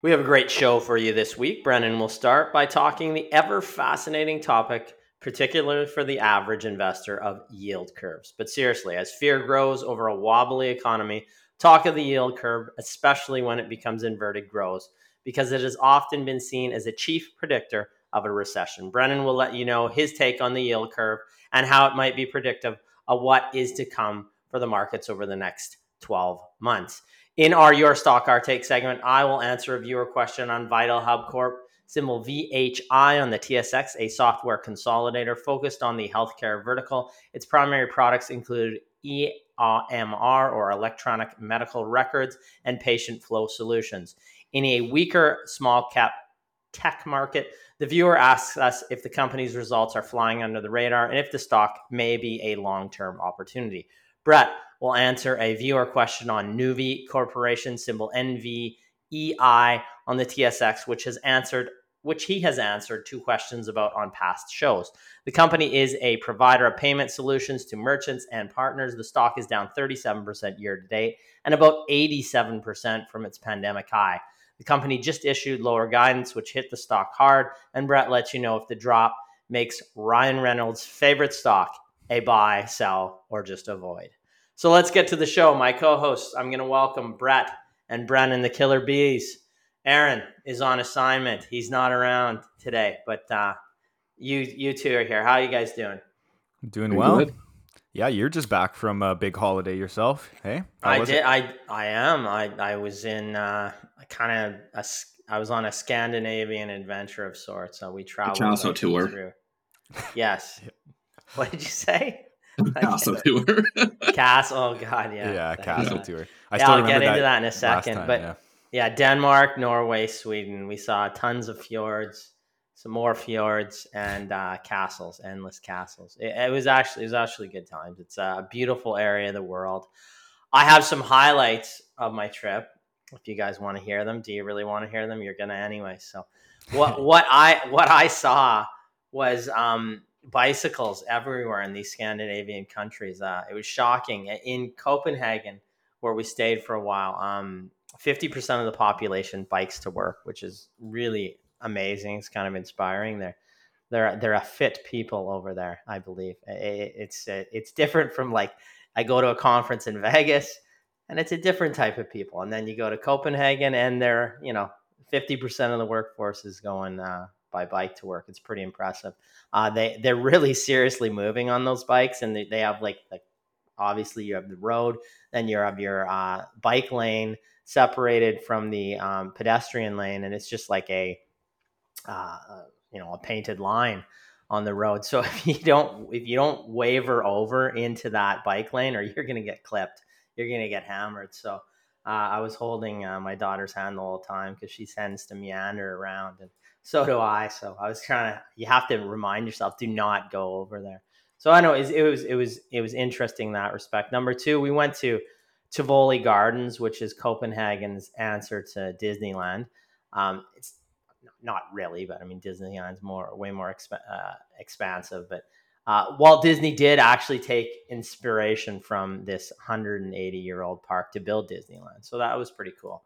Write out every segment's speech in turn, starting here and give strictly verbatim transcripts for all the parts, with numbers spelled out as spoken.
We have a great show for you this week. Brennan will start by talking the ever-fascinating topic, particularly for the average investor, of yield curves. But seriously, as fear grows over a wobbly economy, talk of the yield curve, especially when it becomes inverted, grows because it has often been seen as a chief predictor of a recession. Brennan will let you know his take on the yield curve and how it might be predictive of what is to come for the markets over the next twelve months. In our Your Stock, Our Take segment, I will answer a viewer question on Vitalhub Corp, symbol V H I on the T S X, a software consolidator focused on the healthcare vertical. Its primary products include E M R, or electronic medical records, and patient flow solutions. In a weaker small cap tech market, the viewer asks us if the company's results are flying under the radar and if the stock may be a long-term opportunity. Brett will answer a viewer question on Nuvei Corporation, symbol N V E I on the T S X, which has answered, which he has answered two questions about on past shows. The company is a provider of payment solutions to merchants and partners. The stock is down thirty-seven percent year to date and about eighty-seven percent from its pandemic high. The company just issued lower guidance, which hit the stock hard, and Brett lets you know if the drop makes Ryan Reynolds' favorite stock a buy, sell, or just avoid. So let's get to the show. My co-hosts, I'm going to welcome Brett and Brennan, the Killer Bees. Aaron is on assignment. He's not around today, but uh, you you two are here. How are you guys doing? Doing well. Good. Yeah, you're just back from a big holiday yourself. Hey, I did. It? I I am. I I was in uh, kind of a I was on a Scandinavian adventure of sorts. So we traveled. The Chasso tour. Through. Yes. Yep. What did you say? Castle tour. Castle, oh God, yeah. Yeah, Castle tour. I yeah, still I'll get into that in a second. Time, but yeah. yeah, Denmark, Norway, Sweden. We saw tons of fjords, some more fjords, and uh, castles, endless castles. It, it was actually it was actually good times. It's a beautiful area of the world. I have some highlights of my trip. If you guys want to hear them, do you really want to hear them? You're gonna anyway. So, what what I what I saw was. Um, bicycles everywhere in these Scandinavian countries. Uh, it was shocking. In Copenhagen, where we stayed for a while, um, fifty percent of the population bikes to work, which is really amazing. It's kind of inspiring. They're, they're, they're a fit people over there, I believe. It, it's, it's different from, like, I go to a conference in Vegas, and it's a different type of people. And then you go to Copenhagen, and they're, you know, fifty percent of the workforce is going uh, by bike to work. It's pretty impressive. Uh, they, they're really seriously moving on those bikes, and they, they have like, like, obviously you have the road, then you have your uh, bike lane separated from the um, pedestrian lane. And it's just like a, uh, you know, a painted line on the road. So if you don't, if you don't waver over into that bike lane, or you're going to get clipped, you're going to get hammered. So uh, I was holding uh, my daughter's hand the whole time, cause she tends to meander around, and so do I. So I was trying to, you have to remind yourself, do not go over there. So I know it was, it was, it was interesting in that respect. Number two, we went to Tivoli Gardens, which is Copenhagen's answer to Disneyland. Um, it's not really, but I mean, Disneyland's more, way more exp- uh, expansive, but uh, Walt Disney did actually take inspiration from this one hundred eighty year old park to build Disneyland. So that was pretty cool.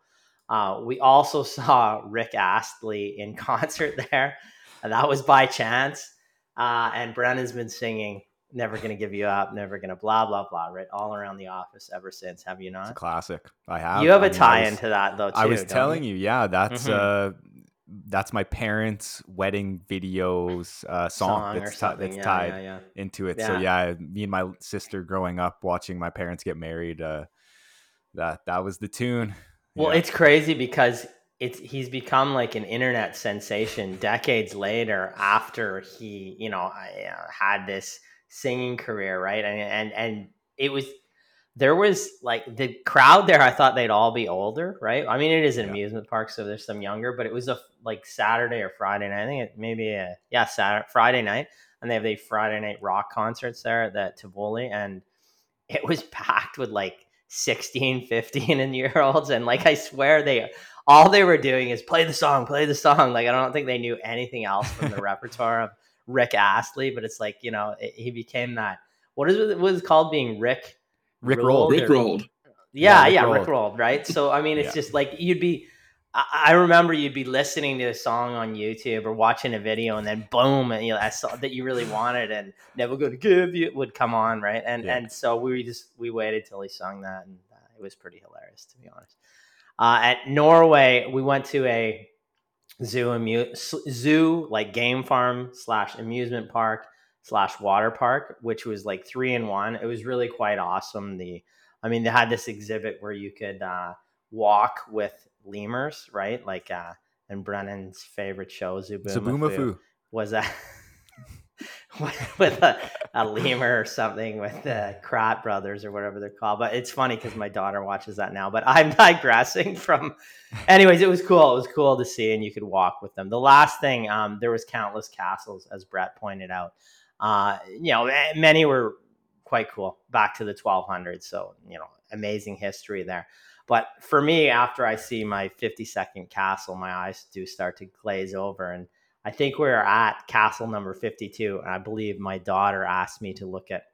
Uh, we also saw Rick Astley in concert there. And that was by chance. Uh, and Brennan's been singing "Never Gonna Give You Up," "Never Gonna Blah Blah Blah," right, all around the office ever since. Have you not? It's a classic. I have. You have I a mean, tie was, into that though. Too, I was telling you, you yeah, that's mm-hmm. uh, that's my parents' wedding videos uh, song, song that's, t- that's yeah, tied yeah, yeah. into it. Yeah. So yeah, me and my sister growing up watching my parents get married. Uh, that that was the tune. Well, yeah. It's crazy because it's he's become like an internet sensation decades later after he, you know, had this singing career, right? And and and it was. There was like the crowd there. I thought they'd all be older, right? I mean, it is an yeah. amusement park, so there's some younger, but it was a like Saturday or Friday night. I think it maybe a yeah Saturday Friday night, and they have the Friday night rock concerts there at the Tivoli, and it was packed with like sixteen, fifteen and year olds, and like I swear they all they were doing is play the song, play the song. Like I don't think they knew anything else from the repertoire of Rick Astley, but it's like you know it, he became that. What is it was called being Rick? Rick rolled. Rick rolled. Yeah, yeah, Rick rolled, right? So, I mean, it's yeah. just like you'd be, I remember you'd be listening to a song on YouTube or watching a video and then boom, and you know, I saw that you really wanted and Never Gonna Give You would come on, right? And yeah. and so we just, we waited till he sung that and it was pretty hilarious, to be honest. Uh, at Norway, we went to a zoo, amu- zoo like game farm slash amusement park. slash water park, which was like three in one. It was really quite awesome. The, I mean, they had this exhibit where you could uh, walk with lemurs, right? Like, uh, and Brennan's favorite show, Zubamafu, was a, with a, a lemur or something with the Kratt Brothers or whatever they're called. But it's funny because my daughter watches that now, but I'm digressing from, anyways, it was cool. It was cool to see, and you could walk with them. The last thing, um, there was countless castles, as Brett pointed out. Uh, you know, many were quite cool back to the twelve hundreds. So, you know, amazing history there. But for me, after I see my fifty-second castle, my eyes do start to glaze over. And I think we're at castle number fifty-two. And I believe my daughter asked me to look at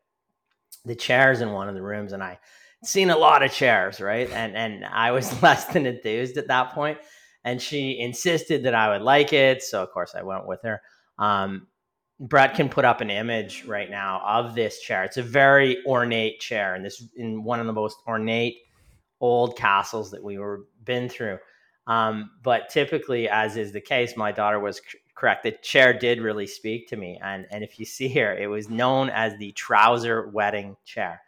the chairs in one of the rooms. And I seen a lot of chairs, right? And, and I was less than enthused at that point. And she insisted that I would like it. So, of course, I went with her. Um, Brett can put up an image right now of this chair. It's a very ornate chair, and this in one of the most ornate old castles that we were been through. Um, but typically, as is the case, my daughter was c- correct. The chair did really speak to me, and and if you see here, it was known as the trouser wedding chair,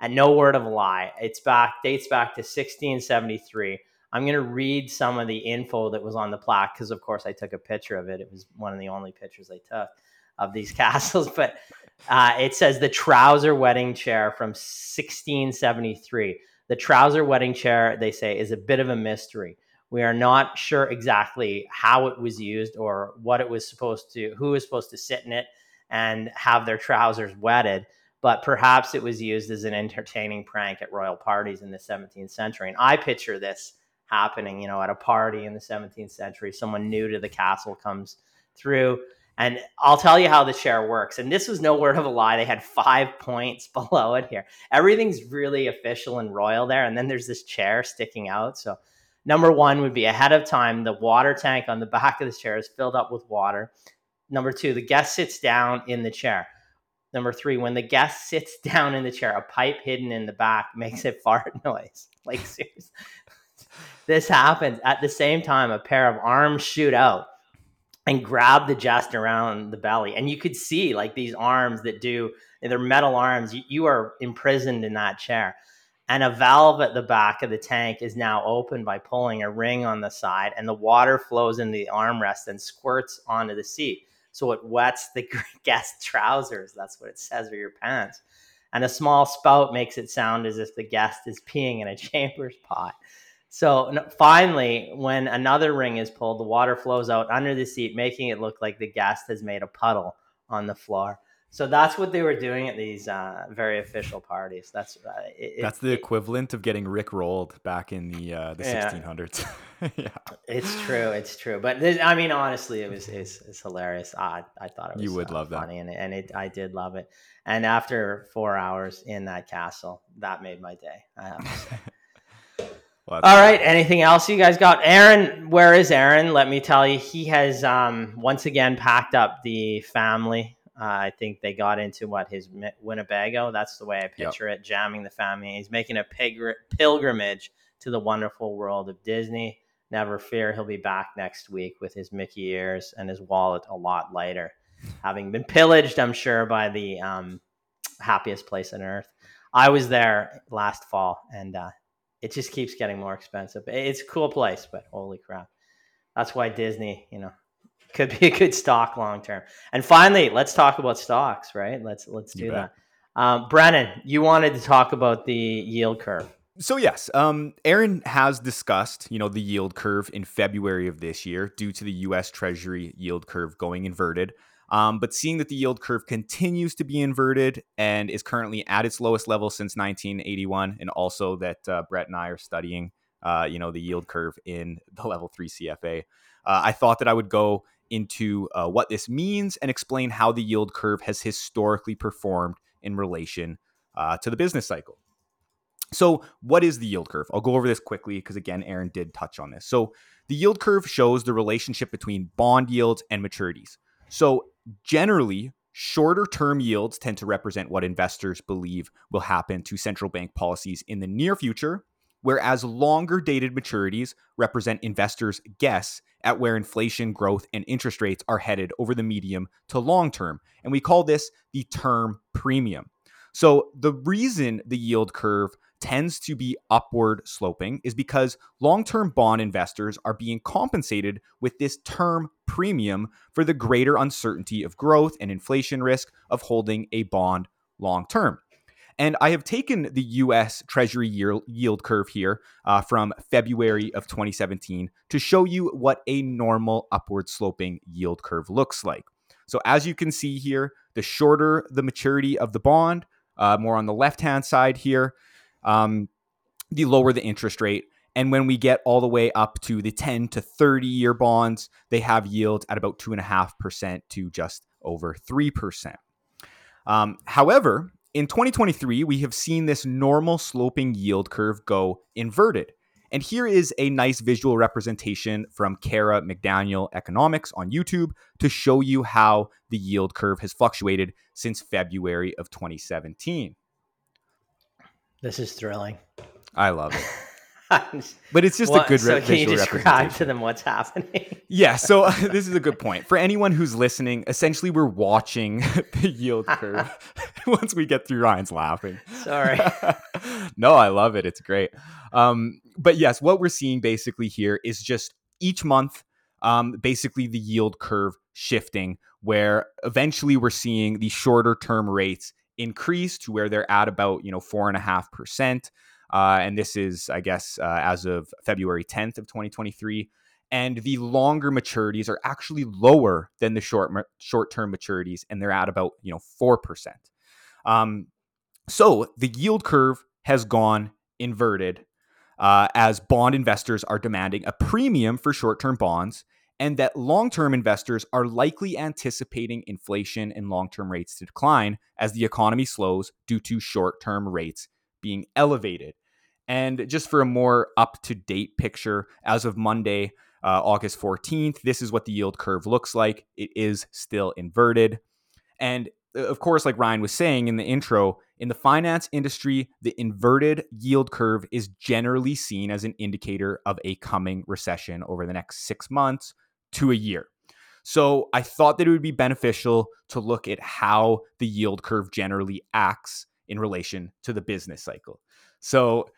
and no word of a lie. It's back dates back to sixteen seventy-three. I'm going to read some of the info that was on the plaque because, of course, I took a picture of it. It was one of the only pictures I took of these castles, but uh, it says the trouser wedding chair from sixteen seventy-three. The trouser wedding chair, they say, is a bit of a mystery. We are not sure exactly how it was used or what it was supposed to, who was supposed to sit in it and have their trousers wetted, but perhaps it was used as an entertaining prank at royal parties in the seventeenth century. And I picture this happening, you know, at a party in the seventeenth century, someone new to the castle comes through. And I'll tell you how the chair works. And this was no word of a lie. They had five points below it here. Everything's really official and royal there. And then there's this chair sticking out. So number one would be ahead of time. The water tank on the back of this chair is filled up with water. Number two, the guest sits down in the chair. Number three, when the guest sits down in the chair, a pipe hidden in the back makes a fart noise. Like, seriously. This happens. At the same time, a pair of arms shoot out and grab the jest around the belly. And you could see like these arms that do, they're metal arms. You, you are imprisoned in that chair. And a valve at the back of the tank is now opened by pulling a ring on the side, and the water flows in the armrest and squirts onto the seat. So it wets the guest's trousers. That's what it says, or your pants. And a small spout makes it sound as if the guest is peeing in a chamber's pot. So finally, when another ring is pulled, the water flows out under the seat, making it look like the guest has made a puddle on the floor. So that's what they were doing at these uh, very official parties. That's uh, it, that's the it, equivalent of getting Rick rolled back in the uh, the yeah. sixteen hundreds. yeah, it's true, it's true. But this, I mean, honestly, it was it's, it's hilarious. I I thought it was you would uh, love funny, that. and and it, I did love it. And after four hours in that castle, that made my day, I have to say. But all right. Anything else you guys got? Aaron, where is Aaron? Let me tell you, he has um, once again packed up the family. Uh, I think they got into what his Winnebago. That's the way I picture yep. it. Jamming the family. He's making a pig- pilgrimage to the wonderful world of Disney never fear, he'll be back next week with his Mickey ears and his wallet a lot lighter, having been pillaged, I'm sure, by the um, happiest place on earth. I was there last fall, and uh, it just keeps getting more expensive. It's a cool place, but holy crap. That's why Disney, you know, could be a good stock long term. And finally, let's talk about stocks, right? Let's let's do that. Um, Brennan, you wanted to talk about the yield curve. So yes, um, Aaron has discussed, you know, the yield curve in February of this year due to the U S Treasury yield curve going inverted. Um, but seeing that the yield curve continues to be inverted and is currently at its lowest level since nineteen eighty-one, and also that uh, Brett and I are studying, uh, you know, the yield curve in the level three C F A, uh, I thought that I would go into uh, what this means and explain how the yield curve has historically performed in relation uh, to the business cycle. So what is the yield curve? I'll go over this quickly because, again, Aaron did touch on this. So the yield curve shows the relationship between bond yields and maturities. So generally, shorter term yields tend to represent what investors believe will happen to central bank policies in the near future, whereas longer dated maturities represent investors' guess at where inflation, growth, and interest rates are headed over the medium to long term. And we call this the term premium. So the reason the yield curve tends to be upward sloping is because long-term bond investors are being compensated with this term premium for the greater uncertainty of growth and inflation risk of holding a bond long-term. And I have taken the U S Treasury yield curve here uh, from February of twenty seventeen to show you what a normal upward sloping yield curve looks like. So as you can see here, the shorter the maturity of the bond, uh, more on the left-hand side here, Um, the lower the interest rate. And when we get all the way up to the ten to thirty year bonds, they have yields at about two and a half percent to just over three percent. Um, however, in twenty twenty-three, we have seen this normal sloping yield curve go inverted. And here is a nice visual representation from Cara McDaniel Economics on YouTube to show you how the yield curve has fluctuated since February of twenty seventeen. This is thrilling. I love it. But it's just well, a good so re- visual representation. So can you describe to them what's happening? Yeah, so uh, this is a good point. For anyone who's listening, essentially we're watching the yield curve once we get through Ryan's laughing. Sorry. No, I love it. It's great. Um, but yes, what we're seeing basically here is just each month, um, basically the yield curve shifting, where eventually we're seeing the shorter term rates increase to where they're at about, you know, four and a half percent. And this is, I guess, uh, as of February tenth of twenty twenty-three. And the longer maturities are actually lower than the short, ma- short-term maturities. And they're at about, you know, four percent. Um, so the yield curve has gone inverted uh, as bond investors are demanding a premium for short-term bonds, and that long-term investors are likely anticipating inflation and long-term rates to decline as the economy slows due to short-term rates being elevated. And just for a more up-to-date picture, as of Monday, uh, August fourteenth, this is what the yield curve looks like. It is still inverted. And of course, like Ryan was saying in the intro, in the finance industry, the inverted yield curve is generally seen as an indicator of a coming recession over the next six months to a year. So I thought that it would be beneficial to look at how the yield curve generally acts in relation to the business cycle. So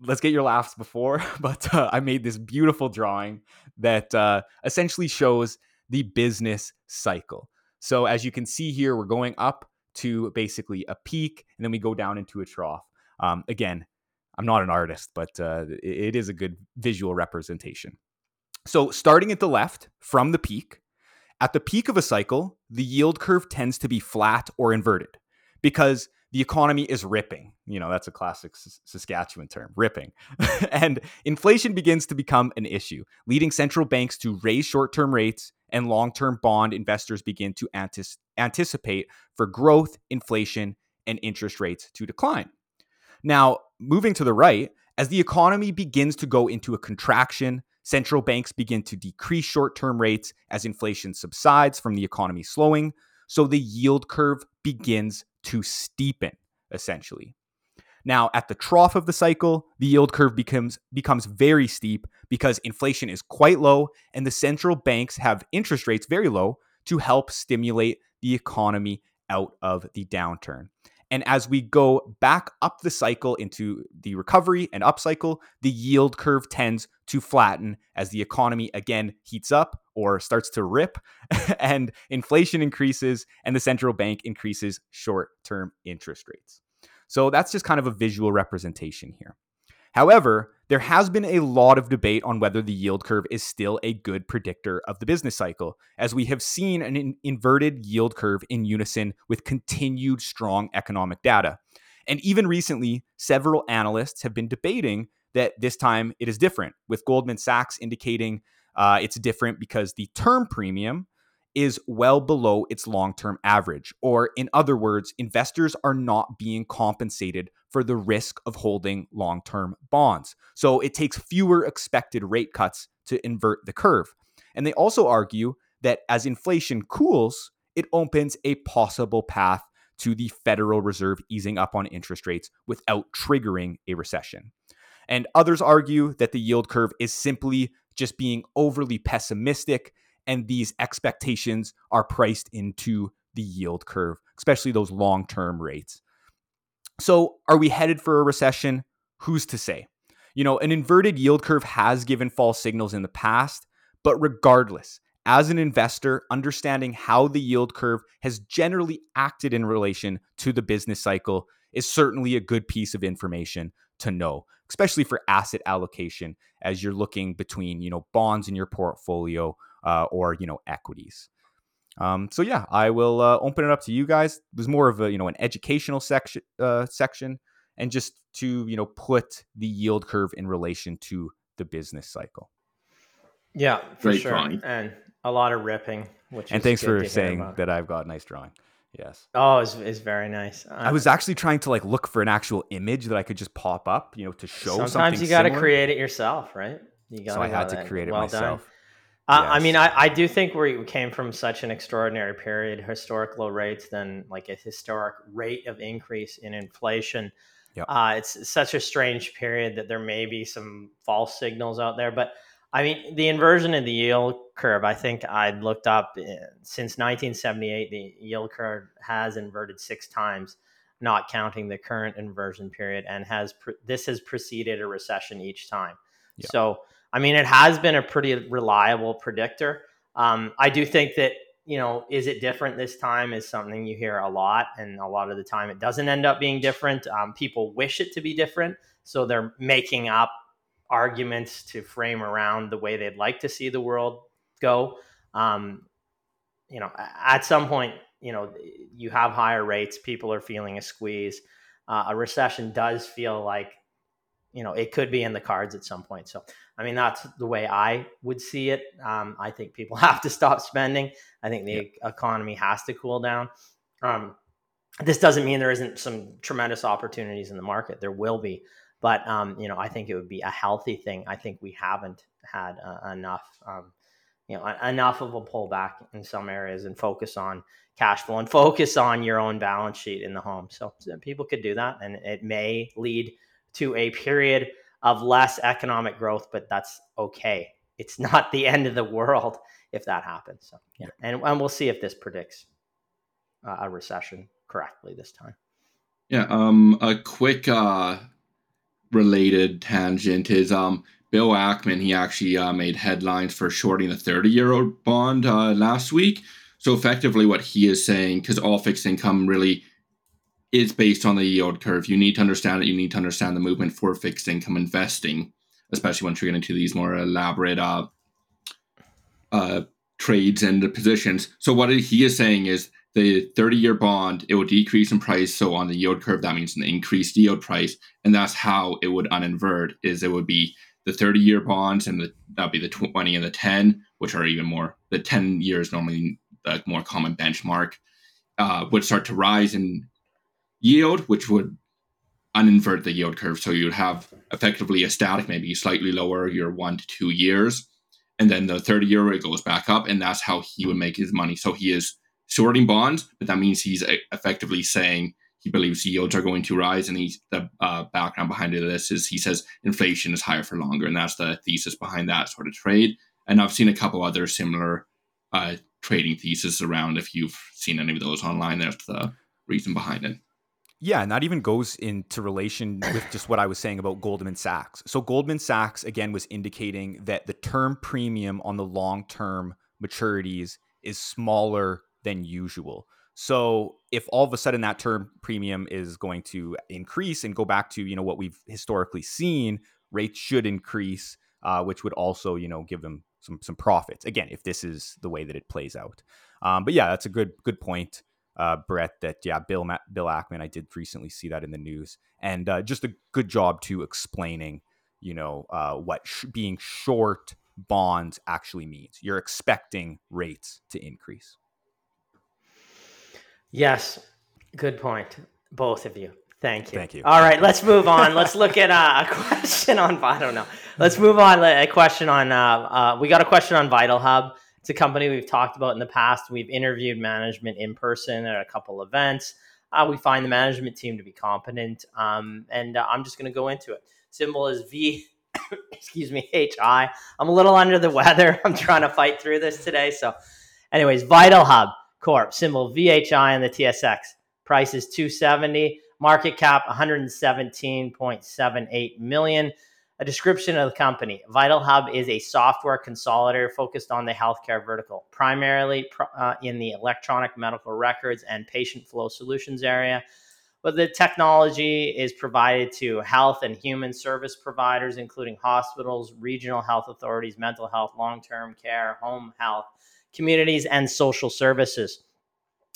let's get your laughs before, but uh, I made this beautiful drawing that uh, essentially shows the business cycle. So as you can see here, we're going up to basically a peak, and then we go down into a trough. Um, again, I'm not an artist, but uh, it is a good visual representation. So starting at the left from the peak, at the peak of a cycle, the yield curve tends to be flat or inverted because the economy is ripping. You know, that's a classic S- Saskatchewan term, ripping. And inflation begins to become an issue, leading central banks to raise short-term rates, and long-term bond investors begin to antis- anticipate for growth, inflation, and interest rates to decline. Now, moving to the right, as the economy begins to go into a contraction, central banks begin to decrease short-term rates as inflation subsides from the economy slowing, so the yield curve begins to steepen, essentially. Now, at the trough of the cycle, the yield curve becomes becomes very steep because inflation is quite low and the central banks have interest rates very low to help stimulate the economy out of the downturn. And as we go back up the cycle into the recovery and up cycle, the yield curve tends to flatten as the economy again heats up or starts to rip and inflation increases and the central bank increases short-term interest rates. So that's just kind of a visual representation here. However, there has been a lot of debate on whether the yield curve is still a good predictor of the business cycle, as we have seen an in- inverted yield curve in unison with continued strong economic data. And even recently, several analysts have been debating that this time it is different, with Goldman Sachs indicating uh, it's different because the term premium is well below its long-term average. Or in other words, investors are not being compensated for the risk of holding long-term bonds. So it takes fewer expected rate cuts to invert the curve. And they also argue that as inflation cools, it opens a possible path to the Federal Reserve easing up on interest rates without triggering a recession. And others argue that the yield curve is simply just being overly pessimistic, and these expectations are priced into the yield curve, especially those long-term rates. So are we headed for a recession? Who's to say? You know, an inverted yield curve has given false signals in the past, but regardless, as an investor, understanding how the yield curve has generally acted in relation to the business cycle is certainly a good piece of information to know, especially for asset allocation as you're looking between, you know, bonds in your portfolio Uh, or, you know, equities. Um, so, yeah, I will uh, open it up to you guys. It was more of a, you know, an educational section, uh, section and just to, you know, put the yield curve in relation to the business cycle. Yeah, for Great sure. Drawing. And a lot of ripping. Which and is thanks for saying that I've got a nice drawing. Yes. Oh, it's, it's very nice. Uh, I was actually trying to like look for an actual image that I could just pop up, you know, to show something. Sometimes you got to create it yourself, right? You gotta so I had to create it well myself. Done. Uh, yes. I mean, I, I do think we came from such an extraordinary period, historic low rates, then like a historic rate of increase in inflation. Yep. Uh, it's such a strange period that there may be some false signals out there. But I mean, the inversion of the yield curve, I think I looked up uh, since nineteen seventy-eight, the yield curve has inverted six times, not counting the current inversion period, and has pre- this has preceded a recession each time. Yep. So I mean, it has been a pretty reliable predictor. Um, I do think that, you know, is it different this time is something you hear a lot. And a lot of the time it doesn't end up being different. Um, people wish it to be different. So they're making up arguments to frame around the way they'd like to see the world go. Um, you know, at some point, you know, you have higher rates. People are feeling a squeeze. Uh, a recession does feel like, you know, it could be in the cards at some point. So, I mean, that's the way I would see it. Um, I think people have to stop spending. I think the yeah. economy has to cool down. Um, this doesn't mean there isn't some tremendous opportunities in the market. There will be. But, um, you know, I think it would be a healthy thing. I think we haven't had uh, enough, um, you know, enough of a pullback in some areas, and focus on cash flow and focus on your own balance sheet in the home. So, so people could do that. And it may lead to a period of less economic growth, but that's okay. It's not the end of the world if that happens. So, yeah. And, and we'll see if this predicts uh, a recession correctly this time. Yeah. Um, a quick uh, related tangent is um, Bill Ackman. He actually uh, made headlines for shorting the thirty-year-old bond uh, last week. So effectively what he is saying, because all fixed income really is based on the yield curve. You need to understand it. You need to understand the movement for fixed income investing, especially once you're getting into these more elaborate uh, uh, trades and positions. So what he is saying is the thirty-year bond, it will decrease in price. So on the yield curve, that means an increased yield price. And that's how it would uninvert, is it would be the thirty-year bonds, and the, that'd be the twenty and the ten, which are even more. The ten years normally the more common benchmark, uh, would start to rise in yield, which would uninvert the yield curve. So you'd have effectively a static, maybe slightly lower your one to two years. And then the thirty-year it goes back up, and that's how he would make his money. So he is shorting bonds, but that means he's effectively saying he believes yields are going to rise. And he's, the uh, background behind this is he says inflation is higher for longer. And that's the thesis behind that sort of trade. And I've seen a couple other similar uh, trading theses around. If you've seen any of those online, that's the reason behind it. Yeah, and that even goes into relation with just what I was saying about Goldman Sachs. So Goldman Sachs, again, was indicating that the term premium on the long-term maturities is smaller than usual. So if all of a sudden that term premium is going to increase and go back to, you know, what we've historically seen, rates should increase, uh, which would also, you know, give them some some profits. Again, if this is the way that it plays out. Um, but yeah, that's a good good point. Uh, Brett, that, yeah, Bill Ma- Bill Ackman, I did recently see that in the news. And uh, just a good job to explaining, you know, uh, what sh- being short bonds actually means. You're expecting rates to increase. Yes. Good point. Both of you. Thank you. Thank you. All right, let's move on. Let's look at uh, a question on, I don't know. Let's move on. A question on, uh, uh, we got a question on Vitalhub. It's a company we've talked about in the past. We've interviewed management in person at a couple events. Uh, we find the management team to be competent, um, and uh, I'm just going to go into it. Symbol is V, excuse me, H I. I'm a little under the weather. I'm trying to fight through this today. So anyways, Vitalhub Corp, symbol V H I on the T S X. Price is two seventy. Market cap, one hundred seventeen point seven eight million dollars. A description of the company. Vitalhub is a software consolidator focused on the healthcare vertical, primarily uh, in the electronic medical records and patient flow solutions area. But the technology is provided to health and human service providers, including hospitals, regional health authorities, mental health, long-term care, home health, communities, and social services.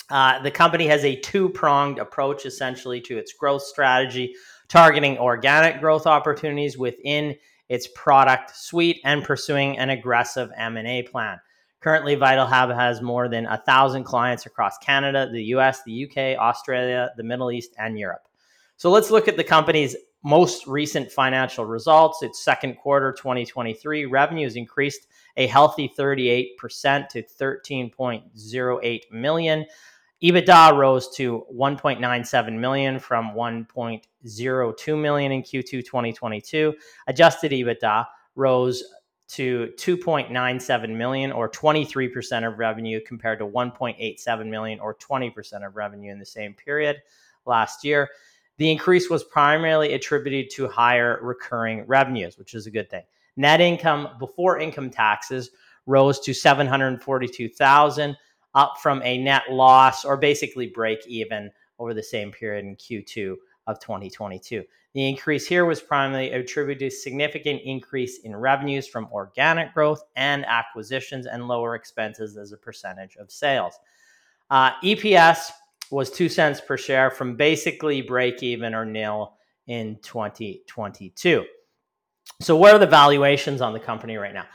Uh, the company has a two-pronged approach, essentially, to its growth strategy, targeting organic growth opportunities within its product suite and pursuing an aggressive M and A plan. Currently, Vitalhub has more than one thousand clients across Canada, the U S, the U K, Australia, the Middle East, and Europe. So let's look at the company's most recent financial results. Its second quarter twenty twenty-three revenues increased a healthy thirty-eight percent to thirteen point oh eight million. EBITDA rose to one point nine seven million from one point oh two million in Q two twenty twenty-two. Adjusted EBITDA rose to two point nine seven million or twenty-three percent of revenue compared to one point eight seven million or twenty percent of revenue in the same period last year. The increase was primarily attributed to higher recurring revenues, which is a good thing. Net income before income taxes rose to seven hundred forty-two thousand dollars. Up from a net loss or basically break even over the same period in Q two of twenty twenty-two. The increase here was primarily attributed to significant increase in revenues from organic growth and acquisitions and lower expenses as a percentage of sales. Uh, E P S was two cents per share from basically break even or nil in twenty twenty-two. So what are the valuations on the company right now?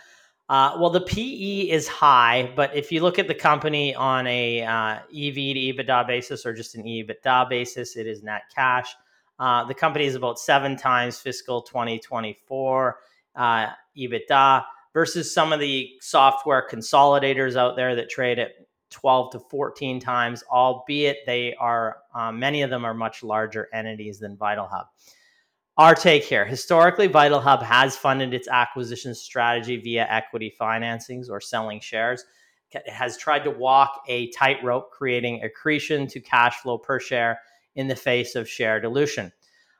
Uh, well, the P E is high, but if you look at the company on a uh, E V to EBITDA basis or just an EBITDA basis, it is net cash. Uh, the company is about seven times fiscal twenty twenty-four uh, EBITDA versus some of the software consolidators out there that trade at twelve to fourteen times, albeit they are uh, many of them are much larger entities than Vitalhub. Our take here. Historically, Vitalhub has funded its acquisition strategy via equity financings or selling shares. It has tried to walk a tightrope, creating accretion to cash flow per share in the face of share dilution.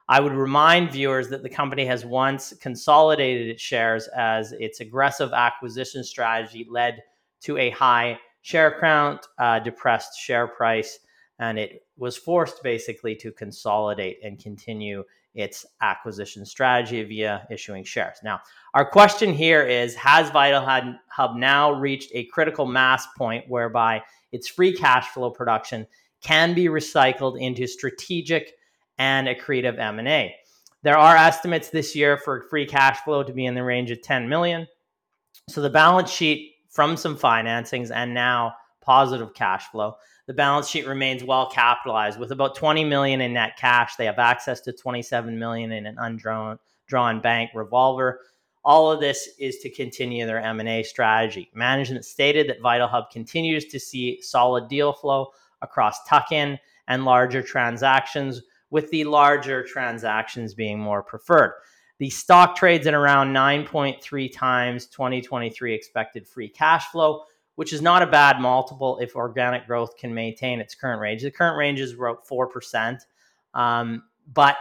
I would remind viewers that the company has once consolidated its shares as its aggressive acquisition strategy led to a high share count, uh, depressed share price, and it was forced basically to consolidate and continue its acquisition strategy via issuing shares. Now, our question here is, has Vitalhub now reached a critical mass point whereby its free cash flow production can be recycled into strategic and accretive M and A? There are estimates this year for free cash flow to be in the range of ten million dollars. So the balance sheet from some financings and now positive cash flow, the balance sheet remains well capitalized with about twenty million dollars in net cash. They have access to twenty-seven million dollars in an undrawn drawn bank revolver. All of this is to continue their M and A strategy. Management stated that Vitalhub continues to see solid deal flow across tuck-in and larger transactions, with the larger transactions being more preferred. The stock trades at around nine point three times twenty twenty-three expected free cash flow, which is not a bad multiple if organic growth can maintain its current range. The current range is about four percent, um, but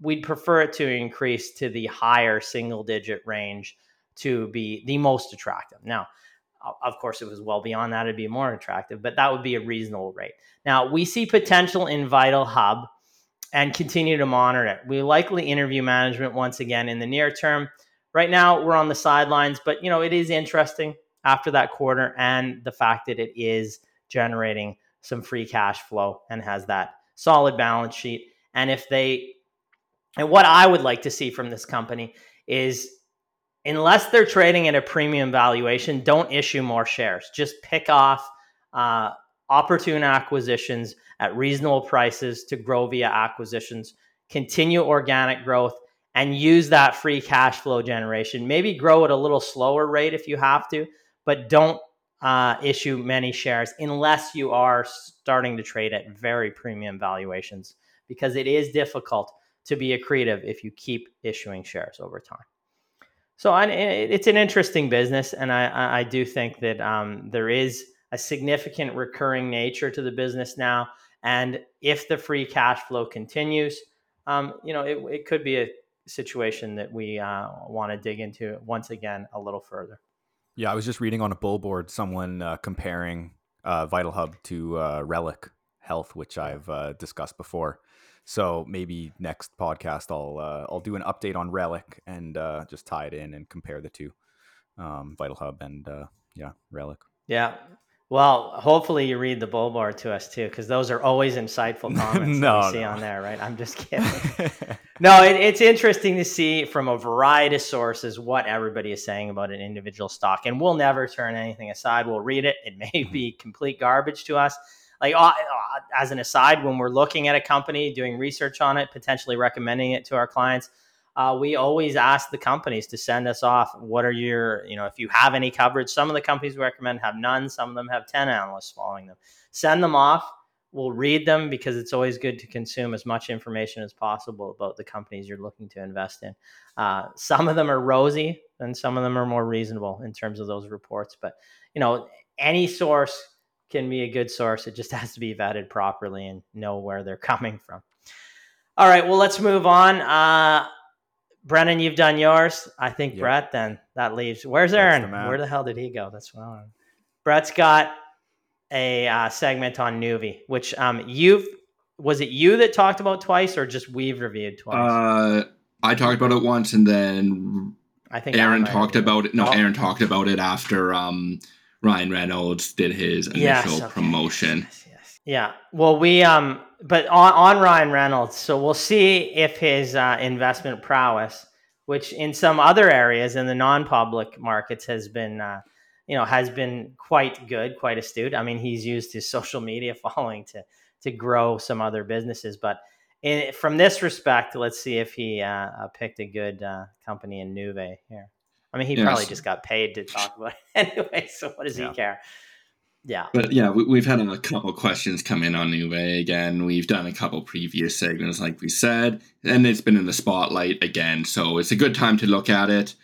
we'd prefer it to increase to the higher single-digit range to be the most attractive. Now, of course, if it was well beyond that, it'd be more attractive, but that would be a reasonable rate. Now, we see potential in Vitalhub and continue to monitor it. We likely interview management once again in the near term. Right now, we're on the sidelines, but you know it is interesting after that quarter and the fact that it is generating some free cash flow and has that solid balance sheet. And if they, and what I would like to see from this company is, unless they're trading at a premium valuation, don't issue more shares. Just pick off uh, opportune acquisitions at reasonable prices to grow via acquisitions, continue organic growth, and use that free cash flow generation. Maybe grow at a little slower rate if you have to, but don't uh, issue many shares unless you are starting to trade at very premium valuations, because it is difficult to be accretive if you keep issuing shares over time. So I, it's an interesting business, and I, I do think that um, there is a significant recurring nature to the business now. And if the free cash flow continues, um, you know, it, it could be a situation that we uh, want to dig into once again a little further. Yeah, I was just reading on a billboard someone uh, comparing uh, Vitalhub to uh, Relic Health, which I've uh, discussed before. So maybe next podcast, I'll uh, I'll do an update on Relic and uh, just tie it in and compare the two, um, Vitalhub and uh, yeah, Relic. Yeah. Well, hopefully you read the billboard to us too, because those are always insightful comments no, that we see no. on there, right? I'm just kidding. no, it, it's interesting to see from a variety of sources what everybody is saying about an individual stock, and we'll never turn anything aside. We'll read it. It may be complete garbage to us. Like, as an aside, when we're looking at a company, doing research on it, potentially recommending it to our clients, uh, we always ask the companies to send us off. What are your, you know, if you have any coverage, some of the companies we recommend have none. Some of them have ten analysts following them. Send them off. We'll read them, because it's always good to consume as much information as possible about the companies you're looking to invest in. Uh, some of them are rosy and some of them are more reasonable in terms of those reports. But, you know, any source can be a good source. It just has to be vetted properly and know where they're coming from. All right, well, let's move on. Uh, Brennan, you've done yours. I think yep. Brett, then that leaves. Where's Aaron? The where the hell did he go? That's well. Brett's got a uh, segment on Nuvei, which um, you've, was it you that talked about twice, or just we've reviewed twice? Uh, I talked about it once, and then I think Aaron talked reviewed. about it. No, oh. Aaron talked about it after um, Ryan Reynolds did his initial yes, okay. promotion. Yes, yes, yes. Yeah. Well, we, um, but on, on Ryan Reynolds, so we'll see if his uh, investment prowess, which in some other areas in the non-public markets has been, uh, you know, has been quite good, quite astute. I mean, he's used his social media following to, to grow some other businesses, but in, from this respect, let's see if he uh, picked a good uh, company in Nuvei here. I mean, he yes. probably just got paid to talk about it anyway, so what does yeah. he care? Yeah. But yeah, we, we've had a couple questions come in on Nuvei again. We've done a couple previous segments, like we said, and it's been in the spotlight again, so it's a good time to look at it.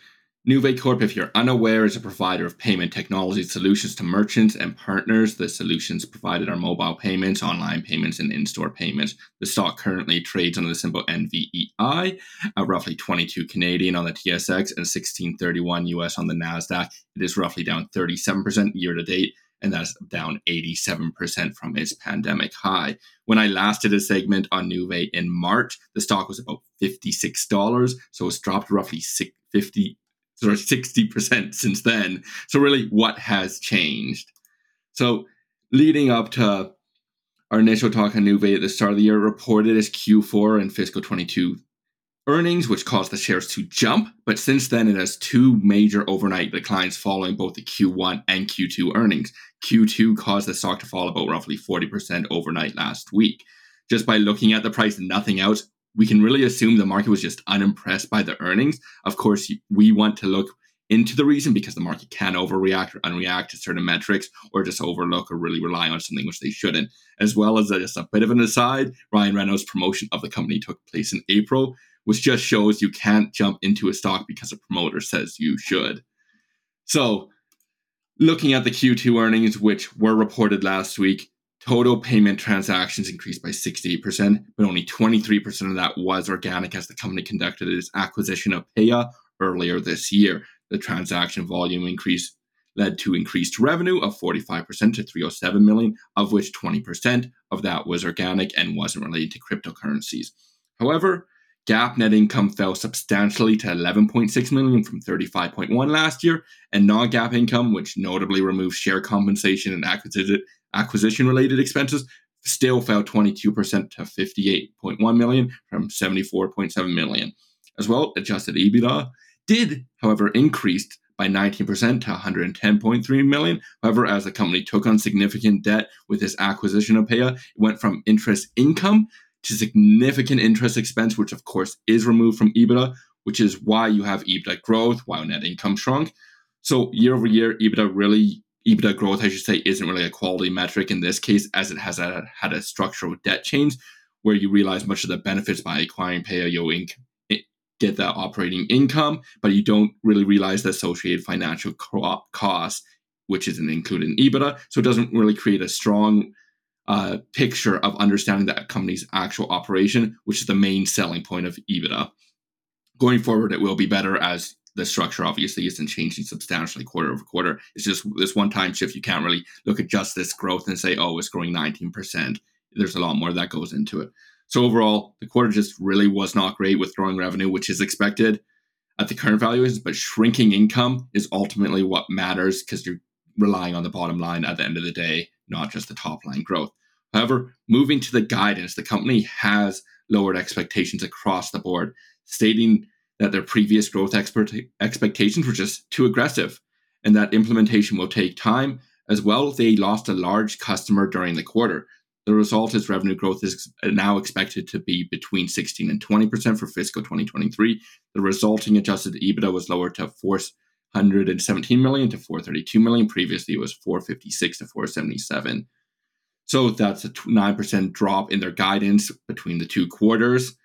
Nuvei Corp, if you're unaware, is a provider of payment technology solutions to merchants and partners. The solutions provided are mobile payments, online payments, and in-store payments. The stock currently trades under the symbol N V E I, at roughly twenty-two Canadian on the T S X and sixteen thirty-one U S on the NASDAQ. It is roughly down thirty-seven percent year to date, and that's down eighty-seven percent from its pandemic high. When I last did a segment on Nuvei in March, the stock was about fifty-six dollars, so it's dropped roughly fifty dollars. Or sixty percent since then. So really, what has changed? So leading up to our initial talk on Nuvei at the start of the year, reported as Q four and fiscal twenty-two earnings, which caused the shares to jump. But since then, it has two major overnight declines following both the Q one and Q two earnings. Q two caused the stock to fall about roughly forty percent overnight last week. Just by looking at the price and nothing else, we can really assume the market was just unimpressed by the earnings. Of course, we want to look into the reason, because the market can overreact or unreact to certain metrics or just overlook or really rely on something which they shouldn't. As well as uh, just a bit of an aside, Ryan Reynolds' promotion of the company took place in April, which just shows you can't jump into a stock because a promoter says you should. So looking at the Q two earnings, which were reported last week, total payment transactions increased by sixty-eight percent, but only twenty-three percent of that was organic as the company conducted its acquisition of Paya earlier this year. The transaction volume increase led to increased revenue of forty-five percent to three hundred seven million dollars, of which twenty percent of that was organic and wasn't related to cryptocurrencies. However, GAAP net income fell substantially to eleven point six million dollars from thirty-five point one million dollars last year, and non-GAAP income, which notably removes share compensation and acquisition Acquisition-related expenses, still fell twenty-two percent to fifty-eight point one million dollars from seventy-four point seven million dollars. As well, adjusted EBITDA did, however, increase by nineteen percent to one hundred ten point three million dollars. However, as the company took on significant debt with this acquisition of Paya, it went from interest income to significant interest expense, which of course is removed from EBITDA, which is why you have EBITDA growth, while net income shrunk. So year over year, EBITDA really... EBITDA growth, I should say, isn't really a quality metric in this case, as it has a, had a structural debt change where you realize much of the benefits by acquiring Paya. You'll inc- get that operating income, but you don't really realize the associated financial co- cost, which isn't included in EBITDA. So it doesn't really create a strong uh, picture of understanding that company's actual operation, which is the main selling point of EBITDA. Going forward, it will be better as the structure obviously isn't changing substantially quarter over quarter. It's just this one-time shift. You can't really look at just this growth and say, oh, it's growing nineteen percent. There's a lot more that goes into it. So overall, the quarter just really was not great with growing revenue, which is expected at the current valuations, but shrinking income is ultimately what matters because you're relying on the bottom line at the end of the day, not just the top line growth. However, moving to the guidance, the company has lowered expectations across the board, stating that their previous growth expert expectations were just too aggressive and that implementation will take time. As well, they lost a large customer during the quarter. The result is revenue growth is now expected to be between sixteen and twenty percent for fiscal twenty twenty-three. The resulting adjusted EBITDA was lowered to four hundred seventeen million dollars to four hundred thirty-two million dollars. Previously, it was four hundred fifty-six to four hundred seventy-seven. So that's a nine percent drop in their guidance between the two quarters.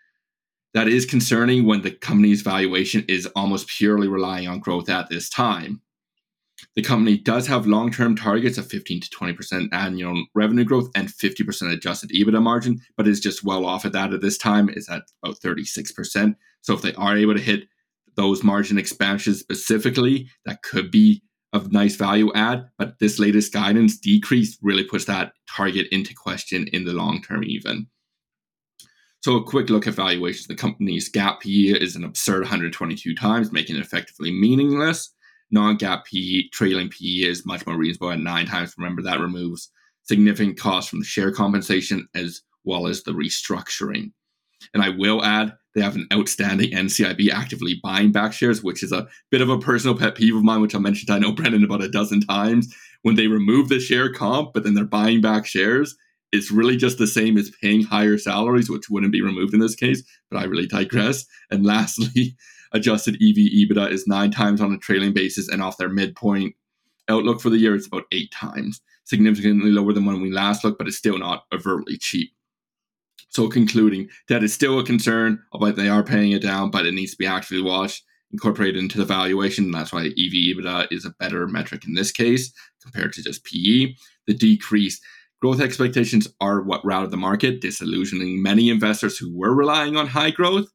That is concerning when the company's valuation is almost purely relying on growth at this time. The company does have long-term targets of fifteen to twenty percent annual revenue growth and fifty percent adjusted EBITDA margin, but is just well off at that at this time. It's at about thirty-six percent. So if they are able to hit those margin expansions specifically, that could be of nice value add, but this latest guidance decrease really puts that target into question in the long term even. So a quick look at valuations. The company's GAAP P E is an absurd one hundred twenty-two times, making it effectively meaningless. Non-GAAP P E, trailing P E is much more reasonable at nine times. Remember, that removes significant costs from the share compensation as well as the restructuring. And I will add, they have an outstanding N C I B actively buying back shares, which is a bit of a personal pet peeve of mine, which I mentioned, I know, Brendan, about a dozen times. When they remove the share comp, but then they're buying back shares, it's really just the same as paying higher salaries, which wouldn't be removed in this case, but I really digress. And lastly, adjusted E V/EBITDA is nine times on a trailing basis, and off their midpoint outlook for the year, it's about eight times. Significantly lower than when we last looked, but it's still not overtly cheap. So concluding, debt is still a concern, although they are paying it down, but it needs to be actively watched, incorporated into the valuation. And that's why E V/EBITDA is a better metric in this case compared to just P E. The decrease growth expectations are what routed the market, disillusioning many investors who were relying on high growth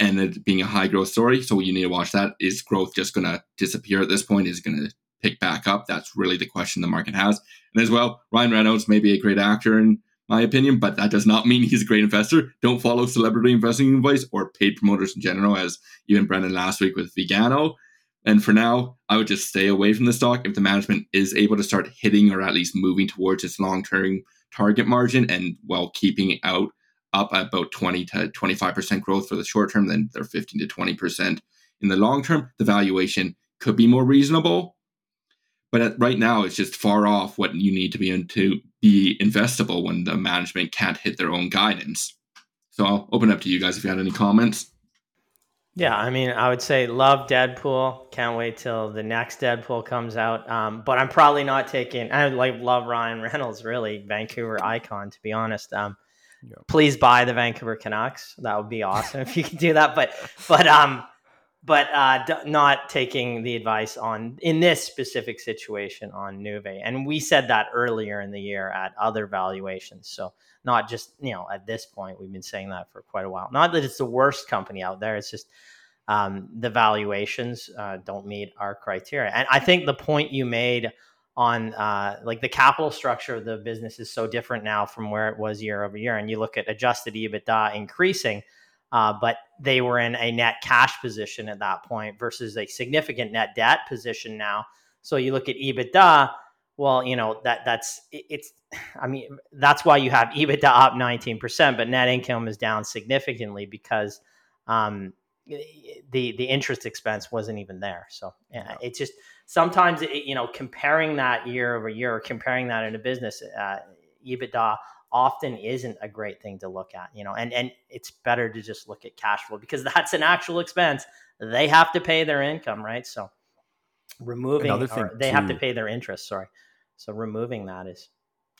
and it being a high growth story. So you need to watch that. Is growth just going to disappear at this point? Is it going to pick back up? That's really the question the market has. And as well, Ryan Reynolds may be a great actor in my opinion, but that does not mean he's a great investor. Don't follow celebrity investing advice or paid promoters in general, as even Brendan last week with Vegano. And for now, I would just stay away from the stock if the management is able to start hitting or at least moving towards its long-term target margin, and while keeping out up at about twenty to twenty-five percent growth for the short term, then they're fifteen to twenty percent in the long term. The valuation could be more reasonable, but at, right now it's just far off what you need to be in to be investable when the management can't hit their own guidance. So I'll open up to you guys if you had any comments. Yeah, I mean, I would say love Deadpool. Can't wait till the next Deadpool comes out. Um, but I'm probably not taking. I like love Ryan Reynolds, really, Vancouver icon, to be honest. Um, yeah. Please buy the Vancouver Canucks. That would be awesome if you could do that. But, but, um, but uh, d- not taking the advice on in this specific situation on Nuvei, and we said that earlier in the year at other valuations. So not just, you know, at this point, we've been saying that for quite a while. Not that it's the worst company out there. It's just um, the valuations uh, don't meet our criteria. And I think the point you made on uh, like the capital structure of the business is so different now from where it was year over year. And you look at adjusted EBITDA increasing, uh, but they were in a net cash position at that point versus a significant net debt position now. So you look at EBITDA. Well, you know, that that's it's I mean, that's why you have EBITDA up nineteen percent, but net income is down significantly because um, the the interest expense wasn't even there. So yeah, no. It's just sometimes, it, you know, comparing that year over year or comparing that in a business, uh, EBITDA often isn't a great thing to look at, you know, and, and it's better to just look at cash flow because that's an actual expense. They have to pay their income, right? So removing or they too, have to pay their interest. Sorry. So removing that is.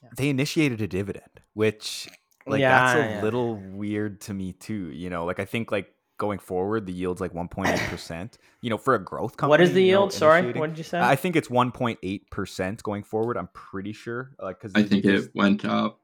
Yeah. They initiated a dividend, which like yeah, that's a yeah. little weird to me too. You know, like I think like going forward, the yield's like one point eight percent, you know, for a growth company. What is the yield? Know, Sorry. What did you say? I think it's one point eight percent going forward. I'm pretty sure. Like, cause I think it went up.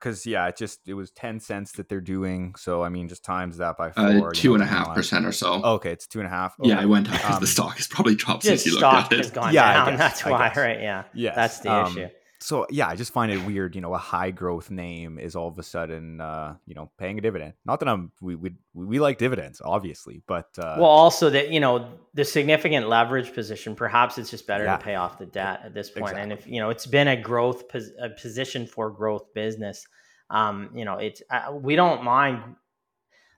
Cause yeah, it just, it was ten cents that they're doing. So, I mean, just times that by four. Uh, two and a half percent or so. Oh, okay. It's two and a half. Okay. Yeah. It went up because um, the stock has probably dropped since you looked at it. The stock has gone yeah, down. Guess, that's why, right? Yeah. Yes. That's the um, issue. So, yeah, I just find it weird, you know, a high growth name is all of a sudden, uh, you know, paying a dividend. Not that I'm, we we, we like dividends, obviously, but. Uh, well, also that, you know, the significant leverage position, perhaps it's just better yeah. to pay off the debt at this point. Exactly. And if, you know, it's been a growth pos- a position for growth business, um, you know, it's, uh, we don't mind.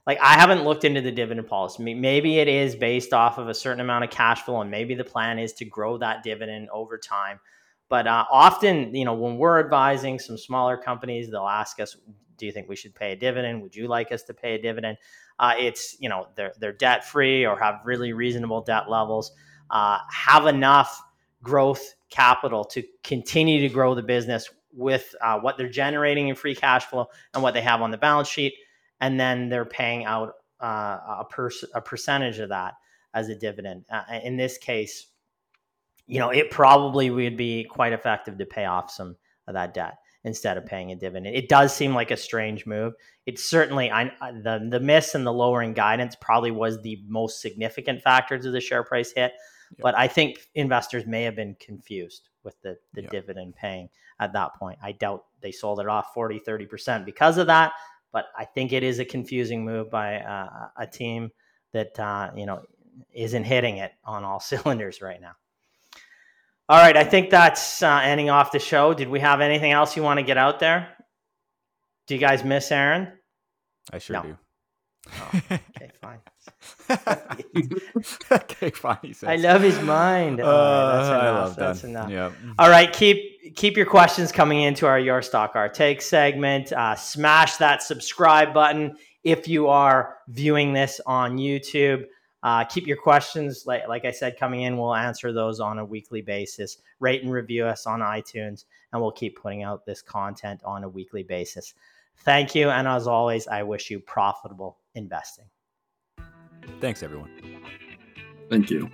Like I haven't looked into the dividend policy. Maybe it is based off of a certain amount of cash flow and maybe the plan is to grow that dividend over time. But uh, often, you know, when we're advising some smaller companies, they'll ask us, do you think we should pay a dividend? Would you like us to pay a dividend? Uh, it's, you know, they're, they're debt free or have really reasonable debt levels, uh, have enough growth capital to continue to grow the business with uh, what they're generating in free cash flow and what they have on the balance sheet. And then they're paying out uh, a, per- a percentage of that as a dividend. Uh, in this case, you know, it probably would be quite effective to pay off some of that debt instead of paying a dividend. It does seem like a strange move. It's certainly I, the the miss and the lowering guidance probably was the most significant factor to the share price hit. Yeah. But I think investors may have been confused with the, the yeah. dividend paying at that point. I doubt they sold it off forty, thirty percent because of that. But I think it is a confusing move by uh, a team that, uh, you know, isn't hitting it on all cylinders right now. All right, I think that's uh, ending off the show. Did we have anything else you want to get out there? Do you guys miss Aaron? I sure no. do. Oh, okay, fine. okay, fine. He says. I love his mind. Uh, right, that's enough. I love that's that. enough. Yeah. All right, keep keep your questions coming into our Your Stock Our Take segment. Uh, smash that subscribe button if you are viewing this on YouTube. Uh, keep your questions, like, like I said, coming in. We'll answer those on a weekly basis. Rate and review us on iTunes, and we'll keep putting out this content on a weekly basis. Thank you, and as always, I wish you profitable investing. Thanks, everyone. Thank you.